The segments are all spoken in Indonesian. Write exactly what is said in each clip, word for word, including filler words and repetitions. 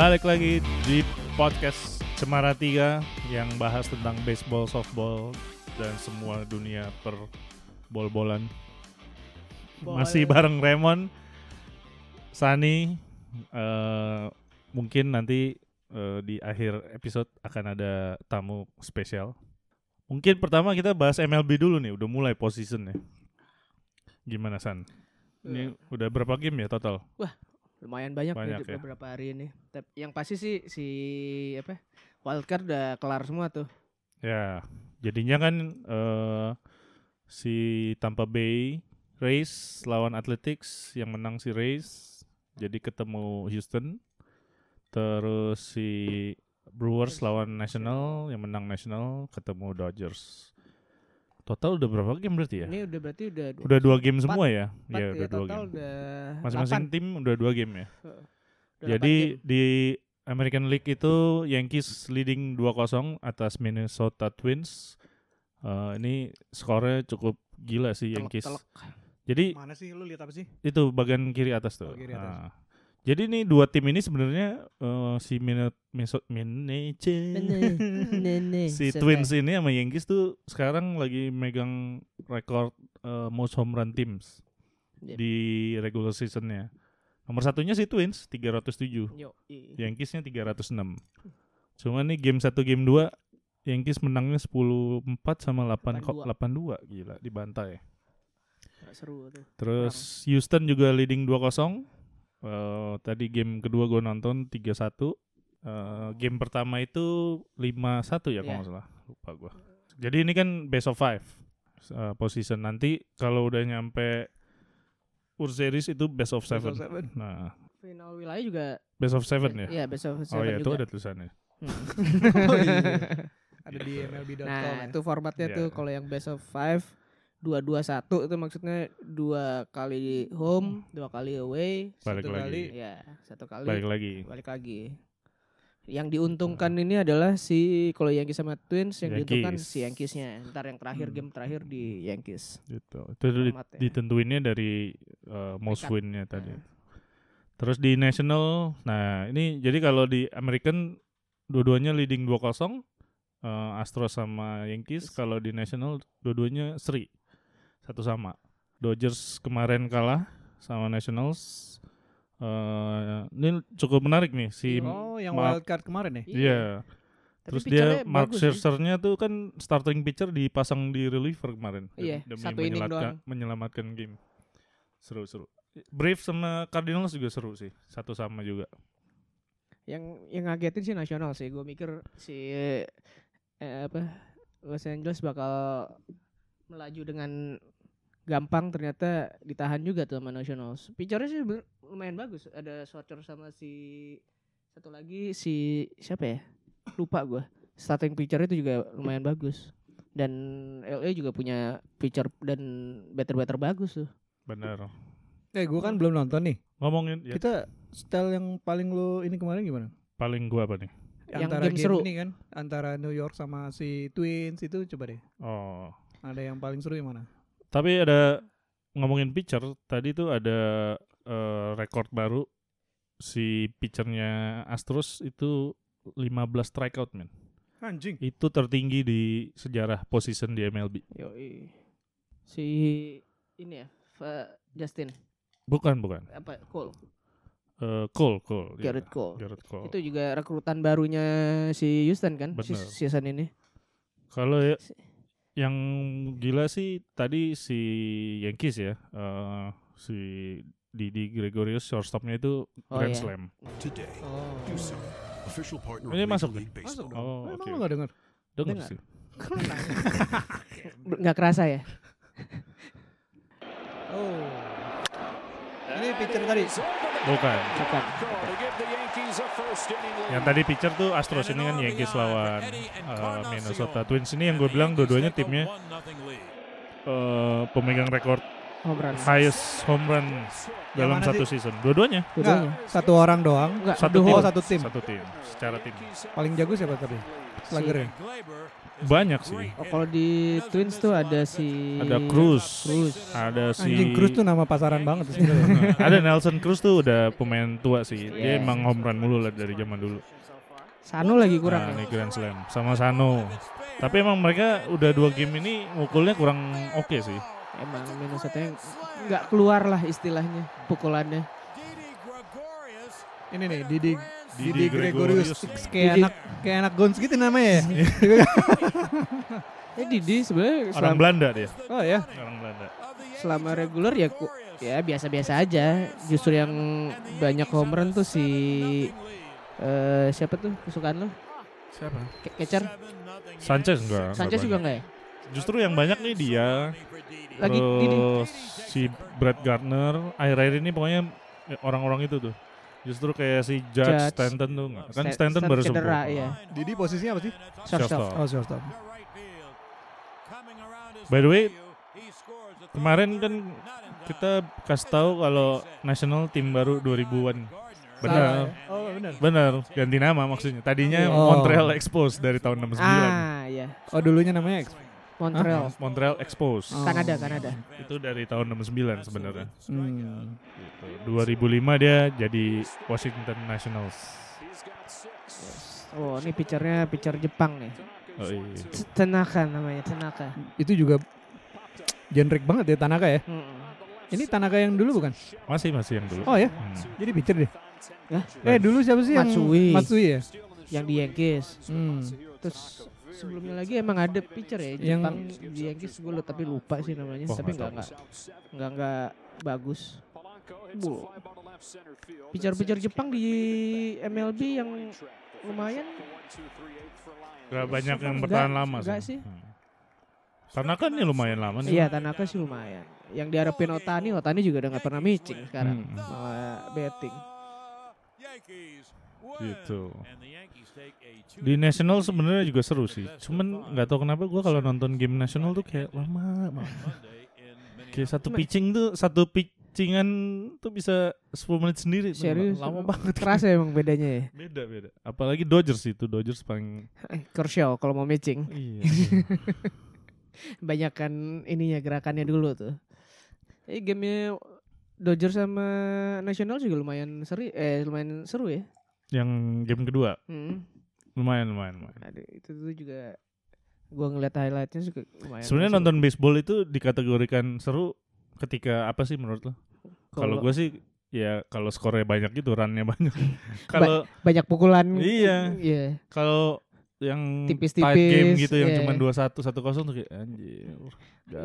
Balik lagi di podcast Cemara tiga yang bahas tentang baseball, softball, dan semua dunia per bol-bolan. Masih bareng Raymond, Sunny. Uh, mungkin nanti uh, di akhir episode akan ada tamu spesial. Mungkin pertama kita bahas M L B dulu nih, udah mulai postseason-nya. Gimana, San? Ini uh. udah berapa game ya total? Wah, lumayan banyak, banyak ya, beberapa hari ini. Yang pasti sih si apa? Wildcard udah kelar semua tuh. Ya, jadinya kan uh, si Tampa Bay Rays lawan Athletics, yang menang si Rays, jadi ketemu Houston. Terus si Brewers lawan National, yang menang National, ketemu Dodgers. Total udah berapa game berarti ya? Ini udah berarti udah dua, udah dua game empat, semua ya? Iya udah ya, dua game. Udah masing-masing delapan. Tim udah dua game ya. Uh, Jadi game. Di American League itu Yankees leading dua nol atas Minnesota Twins. Uh, ini skornya cukup gila sih Yankees. Telek, telek. Jadi mana sih lu lihat apa sih? Itu bagian kiri atas tuh. Oh, kiri atas. Nah, jadi nih dua tim ini sebenarnya uh, si Minot, Minot, Minot, si Twins ini sama Yankees tuh sekarang lagi megang rekor uh, most home run teams yep. di regular season-nya. Nomor satunya si Twins tiga ratus tujuh, Yankees-nya tiga ratus enam. Cuma nih game satu game dua Yankees menangnya sepuluh empat sama delapan dua, gila dibantai. Gak seru tuh. Terus Houston juga leading dua nol. Uh, tadi game kedua gue nonton tiga satu. uh, Game pertama itu lima satu ya yeah. kalau gak salah. Lupa gue. Jadi ini kan best of five uh, position. Nanti kalau udah nyampe World Series itu best of seven. Best of seven. Nah, final wilayah juga best of seven ya? Iya yeah, best of seven. Oh iya itu ada tulisannya. Oh, iya. Ada di M L B dot com. Nah itu formatnya yeah. tuh kalau yang best of five dua dua satu itu maksudnya dua kali home, dua kali away, balik satu lagi. kali ya, satu kali. Balik lagi. Balik lagi. Yang diuntungkan nah. ini adalah si kalau Yankees sama Twins yang Yankees. diuntungkan si Yankees-nya. Ntar yang terakhir hmm. game terakhir di Yankees. Gitu. Itu Amat, ditentuinnya ya. dari uh, most win-nya tadi. Nah. Terus di National, nah ini jadi kalau di American dua-duanya leading dua nol, uh, Astros sama Yankees, kalau di National dua-duanya seri. Satu sama. Dodgers kemarin kalah sama Nationals. Uh, ini cukup menarik nih si Oh, yang Mark, wildcard kemarin ya? Iya. Yeah. Terus dia Max Scherzer-nya tuh kan starting pitcher dipasang di reliever kemarin. Iya, demi satu inning doang. Menyelamatkan game. Seru-seru. Braves sama Cardinals juga seru sih. Satu sama juga. Yang yang ngagetin sih National sih. Gue mikir si eh, apa Los Angeles bakal melaju dengan gampang, ternyata ditahan juga tuh sama Nationals. Pitchernya sih lumayan bagus. Ada Swatcher sama si satu lagi si siapa ya? Lupa gue. Starting pitcher itu juga lumayan bagus. Dan L A juga punya pitcher dan batter-batter bagus tuh. Benar. Eh gue kan belum nonton nih. Ngomongin ya. Kita style yang paling lo ini kemarin gimana? Paling gue apa nih? Yang antara game, game seru ini kan antara New York sama si Twins itu coba deh. Oh. Ada yang paling seru yang mana? Tapi ada ngomongin pitcher, tadi tuh ada uh, rekor baru si pitchernya Astros itu lima belas strikeout men. Anjing. Itu tertinggi di sejarah position di M L B. Yoi. Si ini ya, Justin. Bukan, bukan. Apa? Cole. Uh, Cole, Cole. Gerrit ya. Cole. Gerrit Cole. Itu juga rekrutan barunya si Houston kan, si season ini. Kalau ya si- yang gila sih tadi si Yankees ya, uh, si Didi Gregorius shortstopnya itu oh grand yeah. slam. Today, oh. Ini masuk nih. Masuk dong. Oh, emang okay. Lo gak dengar? Dengar sih. Gak kerasa ya? Oh. Ini pitcher tadi. Bukan. Bukan. Yang tadi pitcher tuh Astros ini kan Yankees lawan uh, Minnesota Twins ini yang gue bilang dua-duanya timnya uh, pemegang rekor home run. Highest home run dalam satu sih? season. Dua-duanya? Dua-duanya. Satu orang doang. Enggak. Satu tim. Oh, satu tim. Satu tim. Secara tim. Paling jago siapa tadi? Slagernya. Banyak sih. Oh, kalau di Twins tuh ada si ada Cruz. Cruz. Ada si Anjing Cruz tuh nama pasaran banget sih. Ada Nelson Cruz tuh udah pemain tua sih. Dia yeah. emang home run mulu lah dari zaman dulu. Sano lagi kurang. Nah, ini Grand Slam sama Sano. Tapi emang mereka udah dua game ini mukulnya kurang oke okay sih. Emang Minnesota nggak keluar lah istilahnya pukulannya. Ini nih Didi Didi Gregorius, Gregorius. kayak Didi. anak kayak anak Gons gitu namanya ya. Eh Didi sebenarnya orang Belanda dia. Oh ya. Orang Belanda. Selama reguler ya ya biasa-biasa aja. Justru yang banyak home run tuh si Uh, siapa tuh kesukaan lo? Siapa? Catcher? Sanchez enggak? Sanchez juga enggak ya? Justru yang banyak nih dia. Lagi terus si Brad Gardner, akhir-akhir ini pokoknya orang-orang itu tuh. Justru kayak si Judge, Judge. Stanton tuh enggak? Kan St- Stanton baru sembuh. Iya. Didi posisinya apa sih? Shortstop. Oh, shortstop. By the way, kemarin kan kita kasih tahu kalau National tim baru dua ribuan. Benar. Oh, benar. Benar, ganti nama maksudnya. Tadinya oh. Montreal Expos dari tahun enam sembilan. Ah, iya. Oh, dulunya namanya Expos. Montreal. Hah? Montreal Expos. Oh. Kanada, Kanada. Itu dari tahun enam sembilan sebenarnya. Hmm. Gitu. dua ribu lima dia jadi Washington Nationals. Yes. Oh, ini pitchernya pitcher Jepang nih. Oh, iya. Tanaka namanya, Tanaka. Itu juga generik banget ya Tanaka ya. Mm-mm. Ini Tanaka yang dulu bukan? Masih, masih yang dulu. Oh ya? Hmm. Jadi pitcher deh. Hah? Eh dulu siapa sih yang Matsui? Matsui ya? Yang di Yankees. Hmm. Terus sebelumnya lagi emang ada pitcher ya Jepang yang di Yankees gue lo tapi lupa sih namanya. Oh, tapi enggak enggak enggak enggak bagus. Bu. Pitcher-pitcher Jepang di M L B yang lumayan enggak banyak yang bertahan lama sih. Enggak sih. Hmm. Tanaka nih lumayan lama nih. Iya, Tanaka sih lumayan. Yang diharapin Otani, Otani juga udah gak pernah micing sekarang. Hmm. Malah betting. Gitu. Di National sebenarnya juga seru sih. Cuman gak tahu kenapa gue kalau nonton game National tuh kayak lama banget. Kayak satu pitching tuh, satu pitchingan tuh bisa sepuluh menit sendiri. Serius? Lama banget. Kerasa emang bedanya ya? Beda-beda. Apalagi Dodgers itu. Dodgers paling... Kershaw kalau mau micing. Iya. Banyakan ininya gerakannya dulu tuh. Eh gamenya Dodgers sama National juga lumayan seru, eh lumayan seru ya. Yang game kedua. Hmm. Lumayan lumayan lumayan. Aduh, itu tuh juga gua ngeliat highlightnya juga lumayan. Sebenarnya nonton baseball itu dikategorikan seru ketika apa sih menurut lo? Kalau gua sih ya kalau skornya banyak gitu, runnya banyak. Kalau ba- banyak pukulan. Iya. Iya. Kalau yang tipis-tipis, tight game gitu yang yeah. cuma dua satu, satu nol tuh kayak anjir.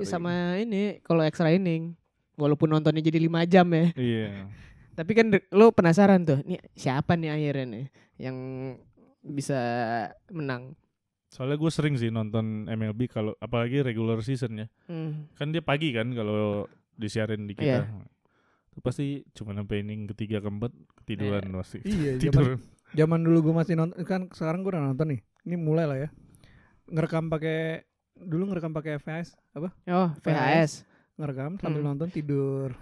Sama ini kalau extra inning walaupun nontonnya jadi lima jam ya. Iya. Yeah. Tapi kan lo penasaran tuh, nih siapa nih akhirnya nih yang bisa menang. Soalnya gue sering sih nonton M L B kalau apalagi regular season ya. Hmm. Kan dia pagi kan kalau disiarin di kita. Yeah. Itu pasti cuma sampai inning ketiga keempat ketiduran yeah. pasti. Iya, tidur. Zaman dulu gue masih nonton kan, sekarang gue udah nonton nih. Ini mulai lah ya. Ngerekam pakai dulu ngerekam pakai V H S apa? Oh, V H S. Ngerekam sambil hmm. nonton tidur.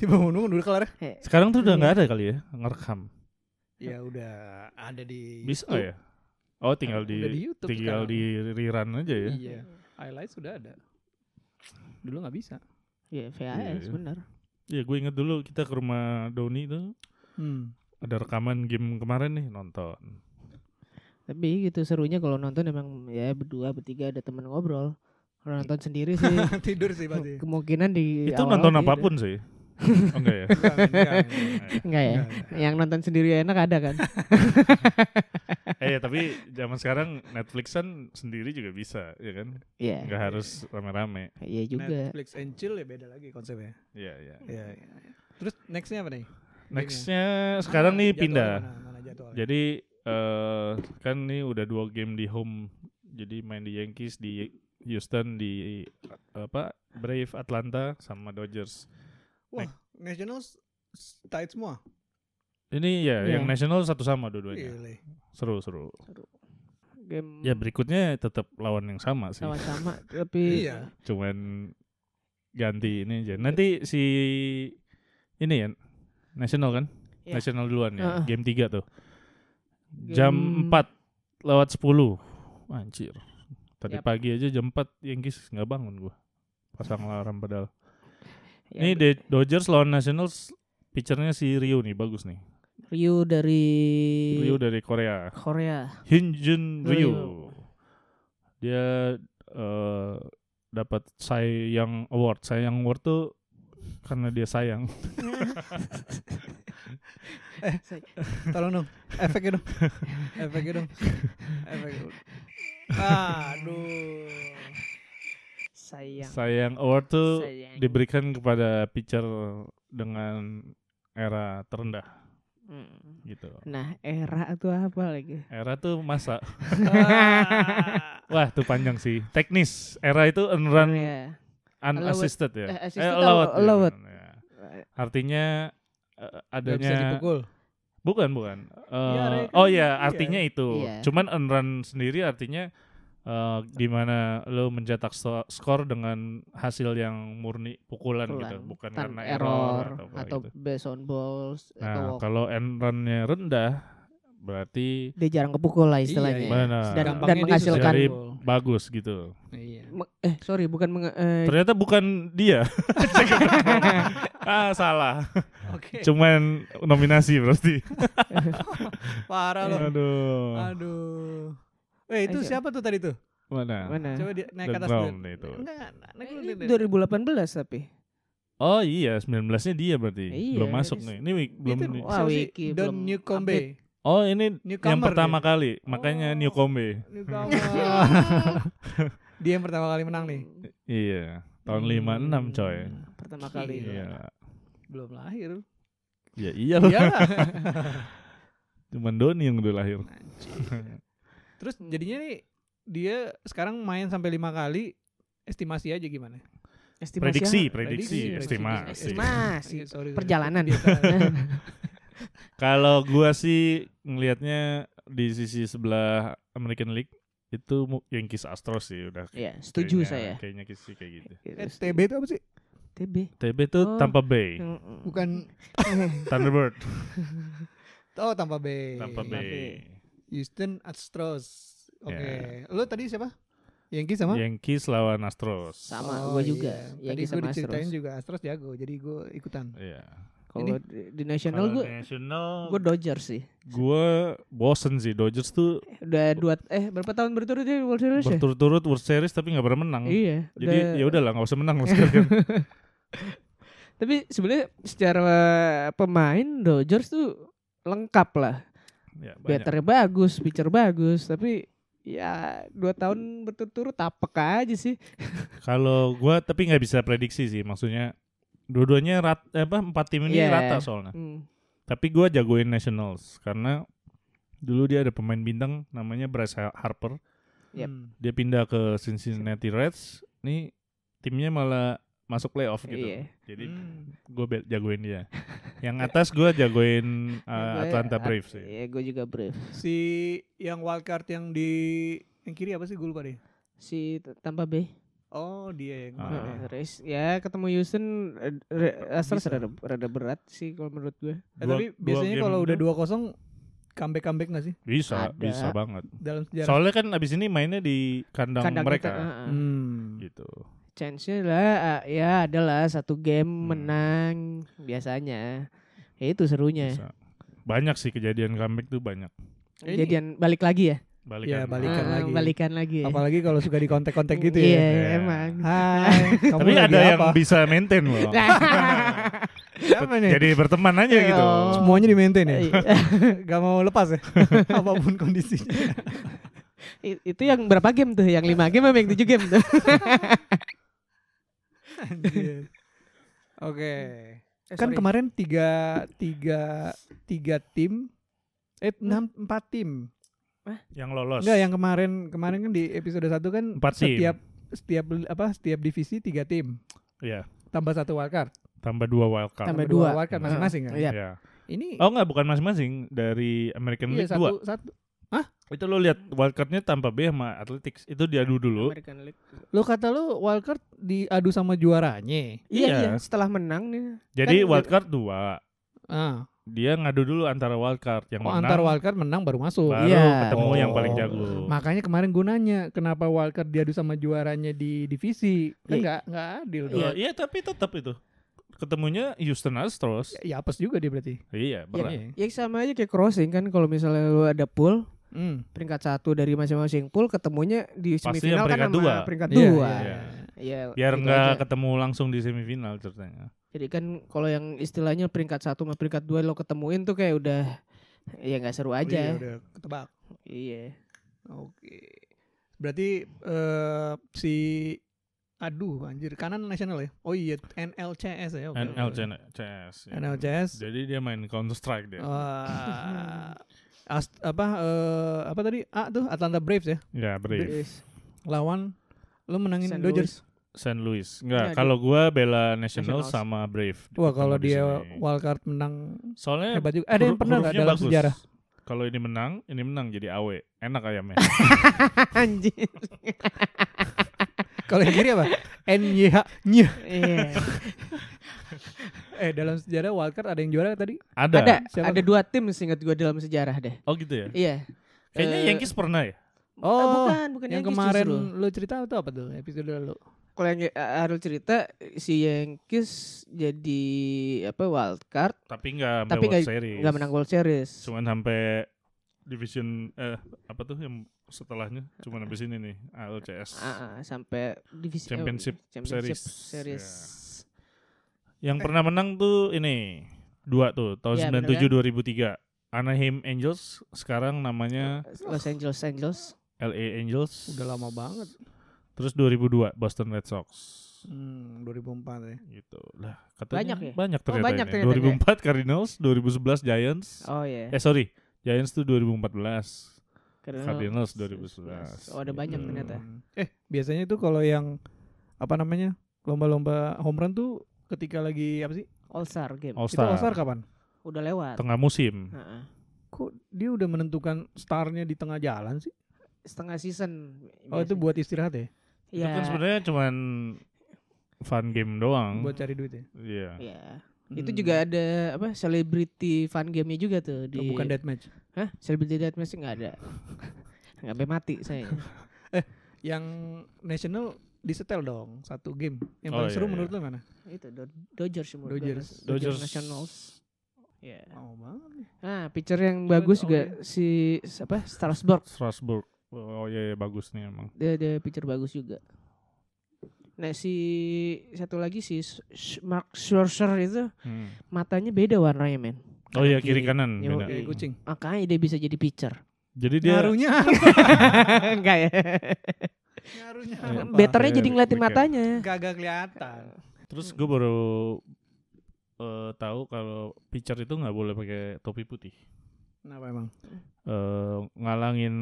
Tiba bangun dulu kelar. Ya. Sekarang tuh udah enggak hmm. ada kali ya ngerekam. Ya udah ada di bisa YouTube. Ya. Oh, tinggal di, di YouTube, tinggal sekarang. Di rerun aja ya. Iya. Highlight sudah ada. Dulu enggak bisa. Ya, V H S ya, benar. Iya, gue inget dulu kita ke rumah Doni tuh. Hmm. Ada rekaman game kemarin nih nonton. Tapi gitu serunya kalau nonton emang ya berdua bertiga ada teman ngobrol. Kalau nonton sendiri sih tidur sih pasti. Kemungkinan di itu nonton apapun sih. Oh, enggak ya? Enggak, enggak, enggak. Enggak ya. Enggak. Yang nonton sendiri enak ada kan. Eh tapi zaman sekarang Netflixan sendiri juga bisa ya kan? Iya. Yeah. Enggak harus rame-rame. Iya juga. Netflix and chill ya beda lagi konsepnya. Iya iya. Iya. Ya. Terus nextnya apa nih? Nextnya sekarang ah, nih pindah. Mana, mana jadi Uh, kan ini udah dua game di home, jadi main di Yankees, di Houston, di uh, apa Brave, Atlanta, sama Dodgers. Wah, ne- Nationals tight semua. Ini ya, yeah. yang National satu sama dua-duanya. Really? Seru, seru. seru. Game. Ya berikutnya tetap lawan yang sama sih. Sama-sama, tapi. Cuman ganti ini aja. Nanti si ini ya National kan? Yeah. National duluan ya. Uh. Game tiga tuh. Game... Jam empat lewat sepuluh. Anjir. Tadi yep. pagi aja jam empat Yankees enggak bangun gua. Pasang alarm padahal. Yep. Ini The Dodgers lawan Nationals, pitchernya si Ryu nih, bagus nih. Ryu dari Ryu dari Korea. Korea. Hyun-jin Ryu. Ryu. Dia uh, dapat Cy Young Award. Cy Young Award tuh karena dia sayang. eh, tolong dong, efeknya dong, efeknya dong, efeknya dong. Aduh, sayang. Sayang award tuh sayang. Diberikan kepada pitcher dengan era terendah, hmm. gitu. Nah, era tuh apa lagi? Era tuh masa. Wah, tuh panjang sih. Teknis, era itu and run. Yeah. Unassisted ya, eh, allowed, allowed. Ya. Artinya uh, adanya bukan bukan uh, ya, oh ya artinya iya. itu iya. Cuman earn run sendiri artinya uh, di mana lo mencetak skor dengan hasil yang murni pukulan, pukulan. Gitu bukan Tan karena error, error atau, atau gitu. Based on balls. Nah kalau earn runnya rendah berarti dia jarang kepukul lah istilahnya. Iya, iya. Dan, dan menghasilkan dari bagus gitu. Iya. Eh sorry bukan menge- eh. Ternyata bukan dia. ah salah. Okay. Cuman nominasi berarti. Parah loh. Aduh. Aduh. Eh itu Ayo. siapa tuh tadi tuh? Mana? Mana? Coba di, naik ke atas dulu. Enggak, naik dua ribu delapan belas tapi. Oh iya sembilan belasnya dia berarti. Iya, belum masuk nih. Ini week, belum itu, nih. Wah, wiki, Don Newcombe. Oh ini newcomer yang pertama ya? Kali, makanya oh, Newcombe. Newcombe. Dia yang pertama kali menang nih. Iya, tahun lima enam coy. Pertama kali. Iya. Belum lahir. Ya iya. Cuman Doni yang udah lahir. Terus jadinya nih dia sekarang main sampai lima kali, estimasi aja gimana? Estimasi prediksi, apa? prediksi, prediksi, estimasi. Estimasi. Sorry, perjalanan. Kalau gue sih ngelihatnya di sisi sebelah American League itu Yankees Astros sih udah. Iya, setuju saya. Kayaknya sih kayak gitu. Eh, T B itu apa sih? T B. T B itu oh. Tampa Bay. Bukan Thunderbird. Oh, Tampa Bay. Tampa Bay. Houston Astros. Oke. Okay. Yeah. Lu tadi siapa? Yankees sama? Yankees lawan Astros. Sama, oh, gue juga. Iya. Tadi gue diceritain juga Astros jago, jadi gue ikutan. Iya. Yeah. Kalau di, di nasional gue, gue Dodgers sih. Gue bosen sih Dodgers tuh. Udah dua, eh berapa tahun berturut dia World Series? Berturut-turut ya? World Series tapi nggak pernah menang. Iya. Jadi ya udahlah nggak usah menang sekarang. Tapi sebenarnya secara pemain Dodgers tuh lengkap lah. Ya, batternya bagus, pitcher bagus, tapi ya dua tahun berturut-turut tapek aja sih. Kalau gue tapi nggak bisa prediksi sih, maksudnya. Dua-duanya rat, apa empat tim ini yeah. rata soalnya. Mm. Tapi gue jagoin Nationals karena dulu dia ada pemain bintang namanya Bryce Harper. Yep. Dia pindah ke Cincinnati Reds. Nih timnya malah masuk playoff gitu. Yeah. Jadi mm. gue jagoin dia. Yang atas gue jagoin uh, Atlanta Braves. Iya, yeah, gue juga Braves. Si yang wildcard yang di yang kiri apa sih gue lupa deh. Si Tampa Bay. Oh dia yang ah. Race ya ketemu Houston uh, Astros rada, rada berat sih kalau menurut gue. Eh, tapi biasanya kalau udah dua kosong comeback comeback nggak sih? Bisa, Ada. bisa banget. Dalam sejarah. Soalnya kan abis ini mainnya di kandang, kandang mereka, kita, uh, hmm. gitu. Chance-nya lah uh, ya adalah satu game hmm. menang biasanya. Ya, itu serunya. Bisa. Banyak sih kejadian comeback tuh banyak. Kejadian balik lagi ya? Balikan, ya, balikan, ah, lagi. balikan lagi. Ya. Apalagi kalau suka di kontak-kontak gitu ya. Iya, yeah. emang. Hai, kamu tapi ada apa? Yang bisa maintain loh. Jadi berteman aja gitu. Semuanya di-maintain ya. Gak mau lepas ya. Apapun kondisinya. Itu yang berapa game tuh? Yang lima game apa yang tujuh game tuh? Anjir. Oke. Okay. Eh, kan sorry. Kemarin tiga tiga tiga tim eh enam empat tim. Hah? Yang lolos. Enggak, yang kemarin kemarin kan di episode satu kan setiap setiap apa setiap divisi tiga tim. Iya. Tambah satu wildcard. Tambah dua wildcard. Tambah dua wildcard masing-masing kan? Iya. Ini Oh enggak bukan masing-masing dari American iya, League satu, dua. Iya, satu. Hah? Itu lo lihat wildcardnya Tampa Bay sama Athletics itu diadu dulu. Lo kata lo wildcard diadu sama juaranya. Iya, iya, iya. Setelah menang nih. Jadi kan wildcard dua. Ah. Dia ngadu dulu antara wildcard yang oh, menang. Antara wildcard menang baru masuk. Baru yeah. ketemu oh. yang paling jago. Makanya kemarin gunanya kenapa wildcard diadu sama juaranya di divisi. Kan nggak yeah. nggak adil dong. Iya, yeah, tapi tetap itu ketemunya Houston Astros. Ya, ya apes juga dia berarti. Iya, berat. Ya, ya. ya sama aja kayak crossing kan, kalau misalnya lu ada pool hmm. peringkat satu dari masing-masing pool ketemunya di semifinal kan sama peringkat dua. Iya. Ya. Ya, biar enggak ketemu langsung di semifinal ceritanya. Jadi kan kalau yang istilahnya peringkat satu sama peringkat dua lo ketemuin tuh kayak udah ya enggak seru aja. Iya, udah ketebak. Iya. Oke. Berarti uh, si aduh anjir kanan nasional ya. Oh iya N L C S ya. Okay. N L C S. Ya. N L C S. Jadi dia main Counter Strike dia. Uh, Ast- apa uh, apa tadi? A tuh Atlanta Braves ya. Ya Braves. Lawan lu menangin Saint Dodgers. Louis. Saint Louis. Enggak, ya, kalau gua bela National sama Brave. Wah, kalau dia wildcard menang soalnya hebat juga. Ada huruf, yang pernah enggak dalam bagus. Sejarah? Kalau ini menang, ini menang jadi A W. Enak ayamnya. Anjir. Kalau yang kiri apa? N Y H. Iya. Eh dalam sejarah wildcard ada yang juara tadi? Ada. Ada, siapa? Ada dua tim seingat gue dalam sejarah deh. Oh gitu ya? Iya. Kayaknya uh, Yankees pernah ya? Oh, bukan, bukan yang Yankees kemarin justru. Lo cerita atau apa tuh episode lalu? Kalau yang Arul cerita si Yankees jadi apa wildcard? Tapi nggak menang World Series. Nggak menang World Series. Cuman sampai division eh apa tuh yang setelahnya cuma habis ini nih A L C S uh, uh, sampai divisi championship, oh, championship series, series. Yeah. Yang eh. pernah menang tuh ini dua tuh tahun sembilan puluh tujuh yeah, dua ribu tiga Anaheim Angels sekarang namanya Los Angeles Angels L A Angels udah lama banget terus dua ribu dua Boston Red Sox hmm, dua ribu empat ya gitu lah katanya banyak, ya? banyak ternyata, oh, banyak ternyata, ini. ternyata dua ribu empat ya? Cardinals dua ribu sebelas Giants oh iya yeah. eh sorry Giants tuh dua ribu empat belas Cardinals dua ribu sebelas. Oh ada gitu. Banyak ternyata. Eh biasanya tuh kalau yang apa namanya lomba-lomba home run tuh ketika lagi apa sih? All Star game. All Star. Itu All Star kapan? Udah lewat. Tengah musim. Uh-uh. Kok dia udah menentukan starnya di tengah jalan sih? Setengah season. Biasanya. Oh itu buat istirahat ya? Ya. Itu kan sebenarnya cuman fun game doang. Buat cari duit ya? Iya. Yeah. Yeah. Hmm. Itu juga ada apa celebrity fun game-nya juga tuh di oh, bukan deathmatch. Hah? Celebrity deathmatch enggak ada. Enggak sampai mati saya. eh, yang national disetel dong satu game. Yang paling oh, seru iya, menurut iya. lo mana? Itu Do- Dodgers menurut Dodgers. Dodgers. Dodgers Nationals. Ya. Yeah. Oh, nah, pitcher yang Cuman, bagus oh, juga iya. si apa? Strasburg. Strasburg. Oh iya, iya bagus nih emang. Dia ada pitcher bagus juga. Nah si satu lagi si Max Scherzer itu hmm. matanya beda warnanya men. Oh iya kiri kanan beda. Kayak kucing. Makanya dia bisa jadi pitcher. Jadi dia ngaruhnya enggak ya. Ngaruhnya apa? Betternya jadi ngeliatin matanya. Kagak kelihatan. Terus gue baru uh, tahu kalau pitcher itu enggak boleh pakai topi putih. Kenapa emang? Uh, ngalangin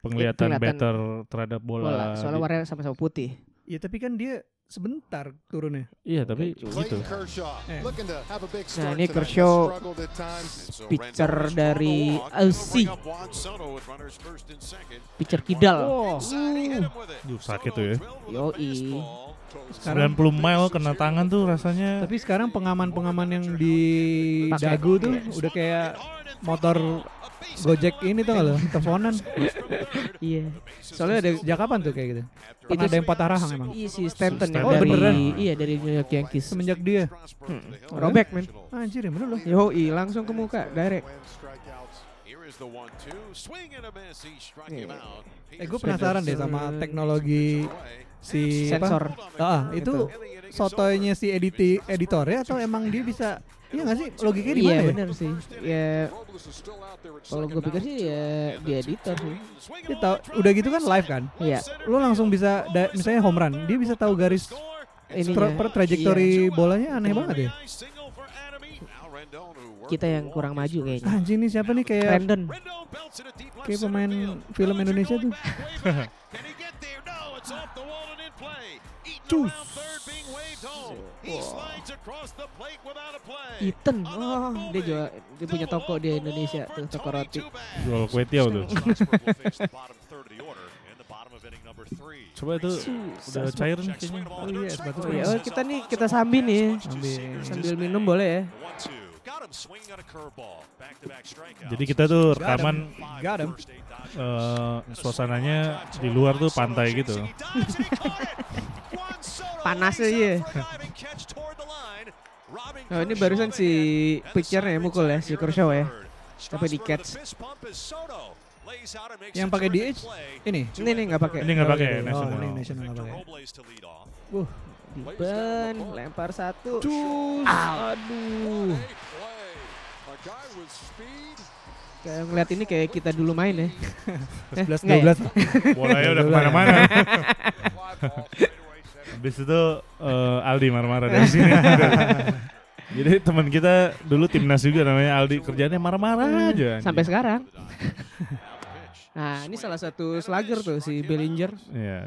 penglihatan, ya, penglihatan better terhadap bola. bola. Soalnya warnanya sama-sama putih. Ya tapi kan dia sebentar turunnya. Iya tapi gitu. Eh. Nah ini Kershaw pitcher dari L C. Pitcher kidal. Oh. Uh. Duh sakit tuh ya. Yoi. Sekarang, sembilan puluh mile kena tangan tuh rasanya. Tapi sekarang pengaman-pengaman yang di dagu tuh udah kayak motor Gojek ini tuh loh, teleponan. Iya. Soalnya ada sejak kapan tuh kayak gitu? Pernah ada yang patah rahang emang. Iya si Stanton ya. Oh beneran? Iya dari New York Yankees. Semenjak dia hmm. robek men. Anjir ya bener loh. Yoi langsung ke muka, direct. Eh gue penasaran deh sama teknologi si sensor. Ah itu sotoynya si edit editornya atau emang dia bisa? Iya nggak sih logiknya di mana? Iya benar sih. Ya kalau gue pikir sih ya di editor sih. Dia tahu udah gitu kan live kan? Iya. Lo langsung bisa da- misalnya home run, dia bisa tahu garis stro- per trajektori iya. bolanya aneh banget ya. Kita yang kurang maju kayaknya. Anjir nih siapa nih kayak Brandon. Kayak pemain film Indonesia tuh. Cus. Wow. Ethan, oh, dia juga dia punya toko di Indonesia, tuh, toko roti. Jual kue tiaw tuh. Coba itu udah cairin kayaknya. Oh iya, sepatu. Oh, kita nih kita sambil nih, sambil, sambil minum boleh ya. Jadi kita tuh rekaman uh, suasananya di luar tuh pantai gitu. Panasnya iya. Nah, ini barusan si pitchernya ya mukul ya, si Kershaw ya. Tapi di catch. Yang pakai D H ini. Ini nih enggak pakai. Ini enggak pakai oh, nasional. Oh, ini nasional enggak pakai. Uh, Ben lempar satu. Cus. Aduh. Kayak ngeliat ini kayak kita dulu main ya. sebelas dua belas Bolanya udah kemana mana. Habis itu uh, Aldi marah-marah dari sini. Jadi teman kita dulu timnas juga namanya Aldi, kerjanya marah-marah aja. Sampai anjir. Sekarang. Nah, ini salah satu slugger tuh si Bellinger. Iya.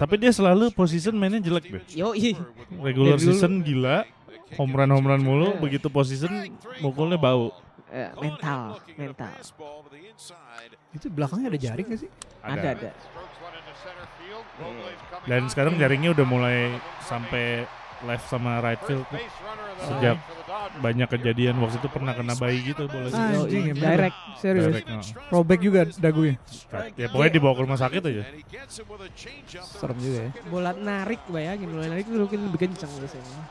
Tapi dia selalu position mainnya jelek deh. Yoi. Regular season gila, home run home run mulu, yeah. Begitu position mukulnya bau. Uh, mental, mental. Itu belakangnya ada jaring enggak sih? Ada, ada. ada. Dan sekarang jaringnya udah mulai sampai left sama right field tuh. Sejak banyak kejadian waktu itu pernah kena bayi gitu bola itu. Ah, direct, serius. Direct, no. Robek juga dagunya. Ya pokoknya dibawa ke rumah sakit aja. Serem juga ya. Bola narik bayangin, bola narik itu mungkin lebih kencang biasanya.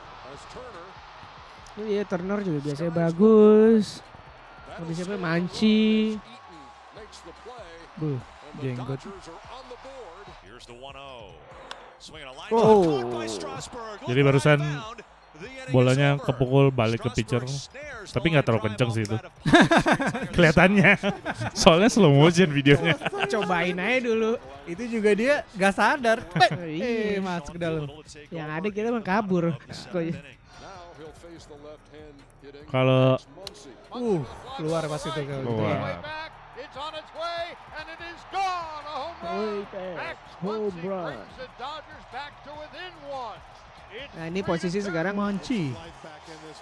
Iya, Turner juga biasanya bagus. Biasanya manci. Buh, jenggot. Oh. Jadi barusan bolanya kepukul balik ke pitcher, tapi nggak terlalu kenceng sih itu. Kelihatannya, soalnya slow motion videonya. Cobain aja dulu. Itu juga dia nggak sadar. Eh, masuk ke dalam. Yang ada kita mah kabur. Kalau uh keluar pas itu kan. It's on its way and it is gone. A home run. Max Muncy brings the Dodgers back to within one. Nah, ini posisi sekarang Muncy.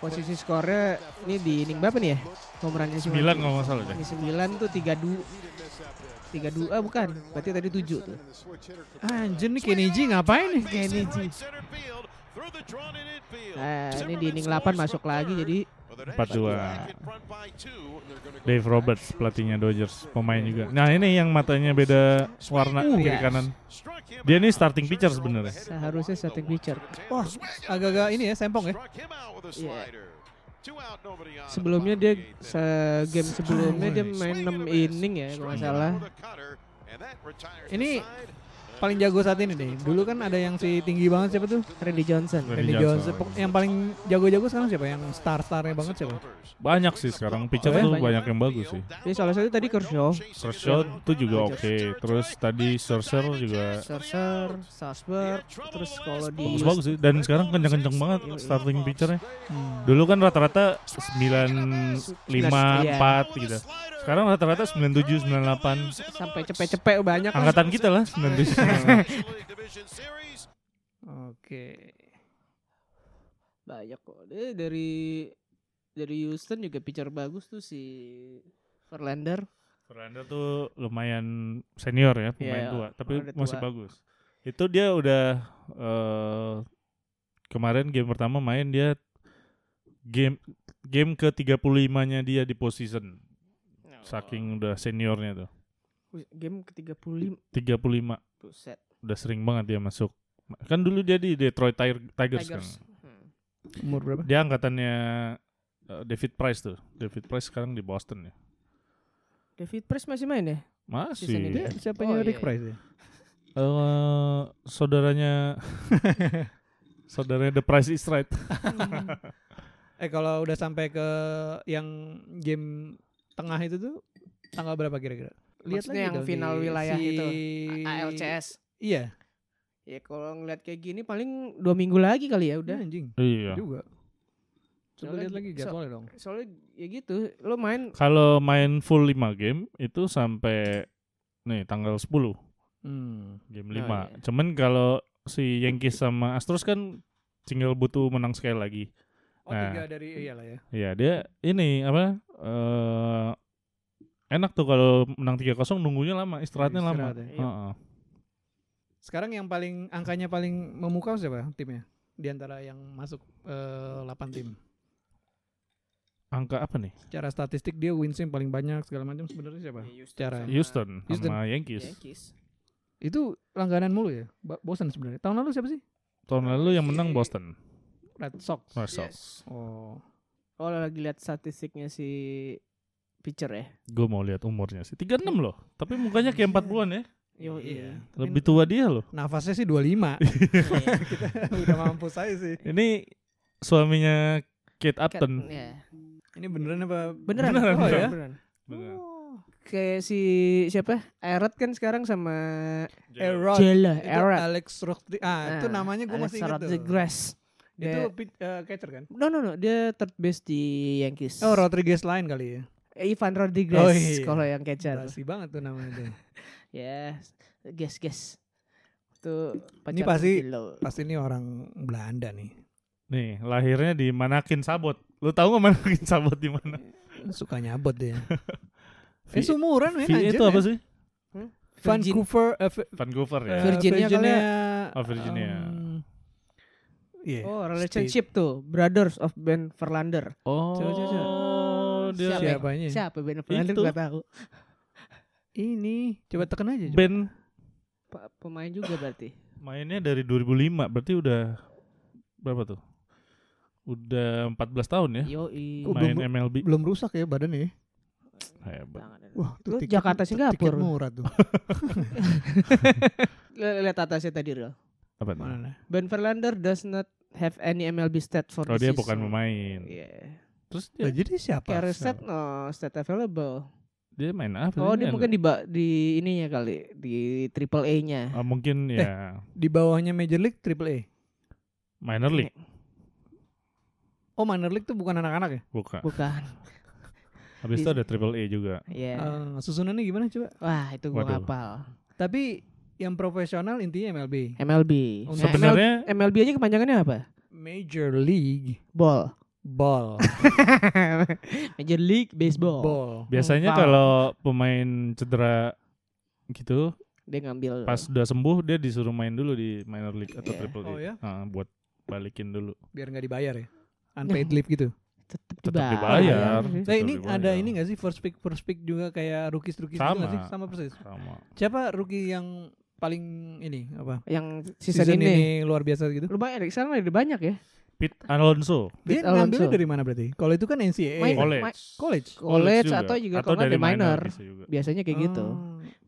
Posisi skornya ini di inning berapa nih ya? Home runnya sembilan enggak masalah deh. sembilan tuh tiga dua tiga dua ah bukan. Berarti tadi tujuh tuh. Anjir nih Kenji ngapain nih Kenji? Nah, ini di inning delapan masuk lagi jadi empat dua. Dave Roberts pelatihnya Dodgers, pemain juga. Nah, ini yang matanya beda warna uh, kiri kanan. Dia ini starting pitcher sebenarnya. Seharusnya starting pitcher. Wah, agak-agak ini ya sempong ya. Yeah. Sebelumnya dia se game sebelumnya dia main enam inning ya kalau enggak salah. Ini paling jago saat ini deh. Dulu kan ada yang si tinggi banget siapa tuh? Randy Johnson. Randy, Randy Johnson. Johnson. Yang paling jago-jago sekarang siapa? Yang star-starnya banget siapa? Banyak sih sekarang. Pitcher oh, tuh banyak. banyak yang bagus sih. Jadi soalnya itu tadi Kershaw. Kershaw tuh juga oke. Okay. Terus tadi Scherzer juga. Scherzer, Strasburg. Terus kalau di bagus-bagus sih. Dan sekarang kencang-kencang banget starting pitchernya. Hmm. Dulu kan rata-rata sembilan lima empat gitu. Sekarang rata-rata sembilan tujuh sembilan delapan sampai cepet-cepet banyak angkatan kita lah sembilan tujuh. Oke. Banyak kok. Dari dari Houston juga pitcher bagus tuh si Verlander. Verlander tuh lumayan senior ya, pemain yeah, tua, tapi masih tua. Bagus. Itu dia udah uh, kemarin game pertama main dia game game ke tiga puluh lima-nya dia di postseason. Saking udah seniornya tuh. Game ke tiga puluh lima. tiga puluh lima. Buset. Udah sering banget dia masuk. Kan dulu dia di Detroit Tigers, Tigers. Kan. Hmm. Umur berapa? Dia angkatannya uh, David Price tuh. David Price sekarang di Boston ya. David Price masih main ya? Masih. Dia siapanya oh, Rick iya. Price ya? Uh, saudaranya saudaranya The Price is Right. eh kalau udah sampai ke yang game tengah itu tuh tanggal berapa kira-kira? Lihat lagi yang final wilayah si itu A L C S. Iya. Ya kalau ngeliat kayak gini paling dua minggu lagi kali ya udah. Anjing. Iya. Juga. Coba lihat lagi jadwalnya so, dong. Soalnya ya gitu, lo main kalau main full lima game itu sampai nih tanggal sepuluh. Hmm, game lima. Oh, iya. Cuman kalau si Yankees sama Astros kan tinggal butuh menang sekali lagi. Oh, nah, tiga dari iyalah ya. Iya, dia ini apa? Uh, enak tuh kalau menang tiga kosong nunggunya lama, istirahatnya Istirahat lama. Ya. Uh-uh. Sekarang yang paling angkanya paling memukau siapa timnya? Di antara yang masuk uh, delapan tim. Angka apa nih? Secara statistik dia winsing paling banyak segala macam sebenarnya siapa? Secara Houston, Houston sama Yankees. Yankees. Itu langganan mulu ya. Bosan sebenarnya. Tahun lalu siapa sih? Tahun lalu yang menang Boston Red Sox. Red Sox. Yes. Oh. Oh, lagi lihat statistiknya si pitcher ya. Gue mau lihat umurnya sih. tiga puluh enam loh, tapi mukanya kayak empat puluhan ya. Yo, iya. Lebih tua dia loh. Nafasnya sih dua puluh lima. Kita udah mampus aja sih. Ini suaminya Kate Upton. Kate, yeah. Ini beneran apa? Beneran. Beneran. Oh, ya? Beneran. Beneran. Oh, kayak si siapa? Erod kan sekarang sama Erod. Jela, Erod. Alex Rodriguez. Ah, nah, itu namanya gue masih ingat tuh. Alex Rodriguez. Itu uh, catcher kan? No, no, no. Dia third base di Yankees. Oh, Rodriguez lain kali ya. Ivan Rodriguez oh, iya. Kalau yang catcher. Pasti banget tuh namanya tuh. Ya, yeah. guess guess. Itu ini pasti kilo. Pasti ini orang Belanda nih. Nih, lahirnya di Manakin Sabot. Lu tahu enggak Manakin Sabot di mana? Suka nyabot dia. v- eh sumuran v- ya. Itu apa sih? Hmm? Vancouver uh, v- Vancouver ya. Uh, Virginia. Virginia. Oh, Virginia. Um, yeah. Oh, relationship State. Tuh, Brothers of Ben Verlander. Oh. Coba, coba. Dia siapa siapanya? Siapa Ben Verlander enggak tahu. Ini coba tekan aja. Coba. Ben pemain juga berarti. Mainnya dari dua ribu lima berarti udah berapa tuh? Udah empat belas tahun ya. Yoi. Main belum, M L B. Belum rusak ya badannya. Hebat. Wah, tuh tiket, Jakarta Singapura. Tiket murah tuh. Lihat atasnya tadi loh. Apa tuh? Ben Verlander does not have any M L B stat for oh, this. Oh, dia season. Bukan pemain. Yeah. Terus dia, nah, jadi siapa? Career stat no stat available. Dia main apa? Oh, dia mungkin di ba- di ininya kali, di Triple A-nya. Oh, mungkin ya. Eh, di bawahnya Major League Triple A. Minor League. Oh, Minor League tuh bukan anak-anak ya? Bukan. Bukan. Habis itu ada Triple A juga. Iya. Yeah. Uh, susunannya gimana coba? Wah, itu gua hafal. Tapi yang profesional intinya M L B. M L B. Oh, sebenarnya M L- M L B aja kepanjangannya apa? Major League Ball. Ball. Major League Baseball. Ball. Biasanya wow. Kalau pemain cedera gitu, dia ngambil pas udah sembuh dia disuruh main dulu di minor league atau yeah. Triple league. Oh, yeah? Nah, buat balikin dulu. Biar enggak dibayar ya. Unpaid leave gitu. Tetap dibayar. dibayar. Nah, ini dibayar. Ada ini enggak sih first pick first pick juga kayak rookies-rookies juga enggak sih? Sama persis. Sama. Siapa rookie yang paling ini apa? Yang season, season ini. ini luar biasa gitu. Lumayan ada sana ada banyak ya. Pete Alonso. Dia Pete ngambilnya Alonso. Dari mana berarti? Kalau itu kan N C A A. My, college. My, college. College juga. Atau juga kalau dari minor. minor. Biasanya kayak oh. gitu.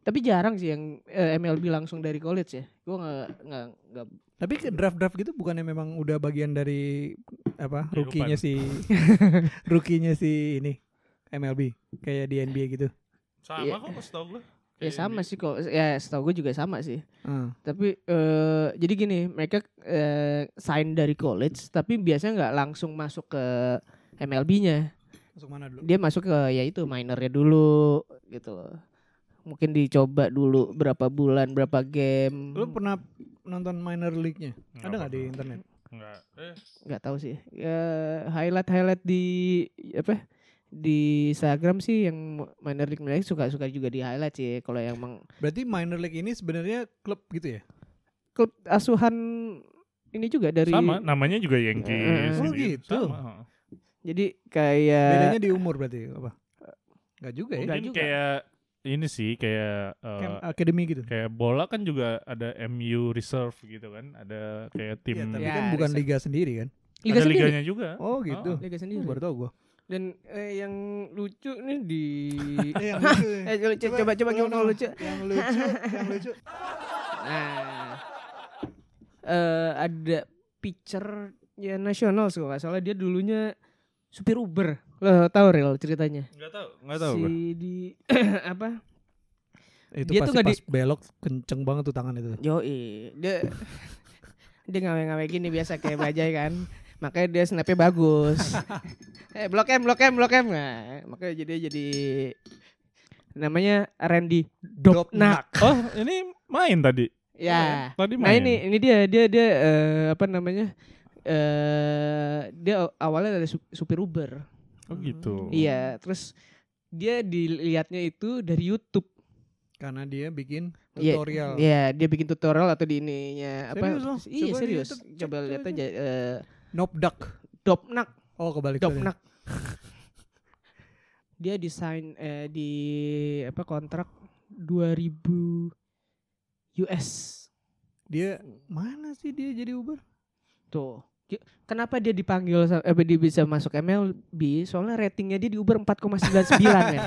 Tapi jarang sih yang eh, M L B langsung dari college ya. Gue gak, gak, gak. Tapi draft-draft gitu bukannya memang udah bagian dari apa rookie-nya si rookie-nya si ini M L B kayak di N B A gitu. Sama yeah. Kok setau gue. Ya sama sih kok, ya setahu gue juga sama sih. Hmm. Tapi uh, jadi gini, mereka uh, sign dari college, tapi biasanya nggak langsung masuk ke M L B-nya. Masuk mana dulu? Dia masuk ke ya itu minornya dulu, gitu. Mungkin dicoba dulu berapa bulan, berapa game. Lu pernah nonton minor league-nya? Nggak ada nggak di internet? Nggak. Eh. Nggak tahu sih. Uh, highlight highlight di apa? Di Instagram sih yang minor league mereka suka-suka juga di highlight sih kalau yang meng... Berarti minor league ini sebenarnya klub gitu ya? Klub asuhan ini juga dari sama namanya juga Yankees. Oh gitu. gitu. Jadi kayak bedanya di umur berarti apa? Enggak juga ya. Mungkin juga. Kayak ini sih kayak uh, akademi gitu. Kayak bola kan juga ada M U reserve gitu kan, ada kayak tim. Ya, tapi ya, kan bukan reserve. Liga sendiri kan? Liga ada sendiri? Liganya juga. Oh gitu. Oh. Liga sendiri. Oh, baru tahu gua. Dan eh, yang lucu nih di eh, yang lucu eh, lucu coba coba gimana lucu yang lucu yang lucu nah uh, ada pitcher ya nasional kalau nggak salah dia dulunya supir Uber lo tahu real ceritanya nggak tahu nggak tahu si di apa itu dia pasti tuh pas di... belok kenceng banget tuh tangan itu yoi dia dia ngawe-ngawe gini biasa kayak bajai kan makanya dia snapnya bagus. eh blok M, blok M, blok M. Nah, makanya jadi jadi namanya Randy Dobnak. Oh, ini main tadi. Ya. Tadi nah ini ini dia dia dia uh, apa namanya? Uh, dia awalnya dari supir Uber. Oh gitu. Iya, terus dia dilihatnya itu dari YouTube. Karena dia bikin tutorial. Iya, yeah, yeah, dia bikin tutorial atau di ininya apa? Serius, iya, coba serius. YouTube, coba lihat aja uh, Dobnak. Dobnak. Oh, kebalik tadi. Dobnak. Dia desain eh, di apa kontrak dua ribu U S. Dia mana sih dia jadi Uber? Tuh. Kenapa dia dipanggil eh dia bisa masuk M L B? Soalnya ratingnya dia di Uber empat koma sembilan sembilan ya.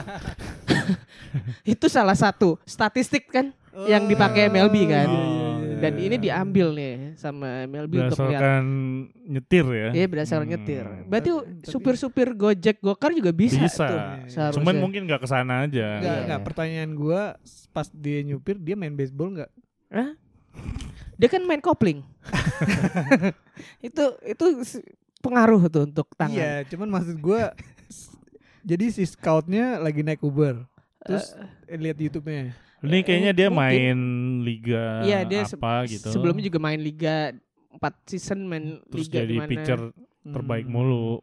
Itu salah satu statistik kan oh, yang dipakai M L B kan. Oh, yeah. Dan ini diambil nih sama M L B untuk lihat berdasarkan nyetir ya. Iya, berdasarkan hmm. nyetir. Berarti supir-supir Gojek, Gokar juga bisa, bisa. tuh. Bisa. Cuman mungkin enggak ke sana aja. Enggak, enggak. Pertanyaan gua pas dia nyupir dia main baseball enggak? Hah? Dia kan main kopling. itu itu pengaruh tuh untuk tangan. Iya, cuman maksud gue jadi si scoutnya lagi naik Uber. Terus uh, lihat YouTube-nya. Ini kayaknya dia mungkin main liga ya, dia apa se- gitu. Sebelumnya juga main liga empat season main terus liga di mana. Terus jadi pitcher terbaik hmm. mulu.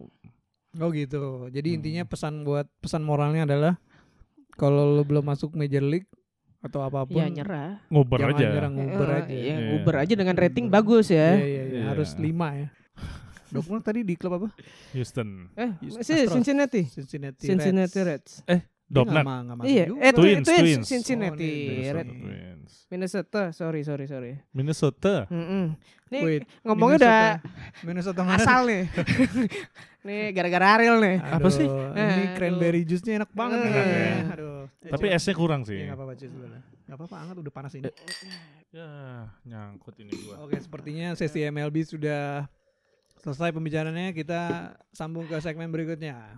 Oh gitu. Jadi hmm. intinya pesan buat pesan moralnya adalah kalau lo belum masuk major league atau apapun ya nyerah nguber aja nyerah nguber uh, aja yang yeah. nguber aja dengan rating nguber. Bagus ya, yeah, yeah, yeah. Yeah. Harus lima ya. Dokter tadi di klub apa? Houston eh Houston. Cincinnati Cincinnati, Cincinnati Reds. Reds eh Dobnak iya eh, Twins Twins Cincinnati oh, Reds Twins. Minnesota sorry sorry sorry Minnesota mm-hmm. nih Wait, ngomongnya Minnesota. udah Minnesota mana asal nih nih gara-gara Ariel nih aduh, apa sih ini aduh. Cranberry juice-nya enak banget uh, kan, ya. Aduh tapi esnya kurang sih. Enggak ya, apa-apa sih sebenarnya. Enggak apa-apa, hangat udah panas ini. Ya, nyangkut ini gua. Oke, sepertinya sesi M L B sudah selesai pembicaraannya. Kita sambung ke segmen berikutnya.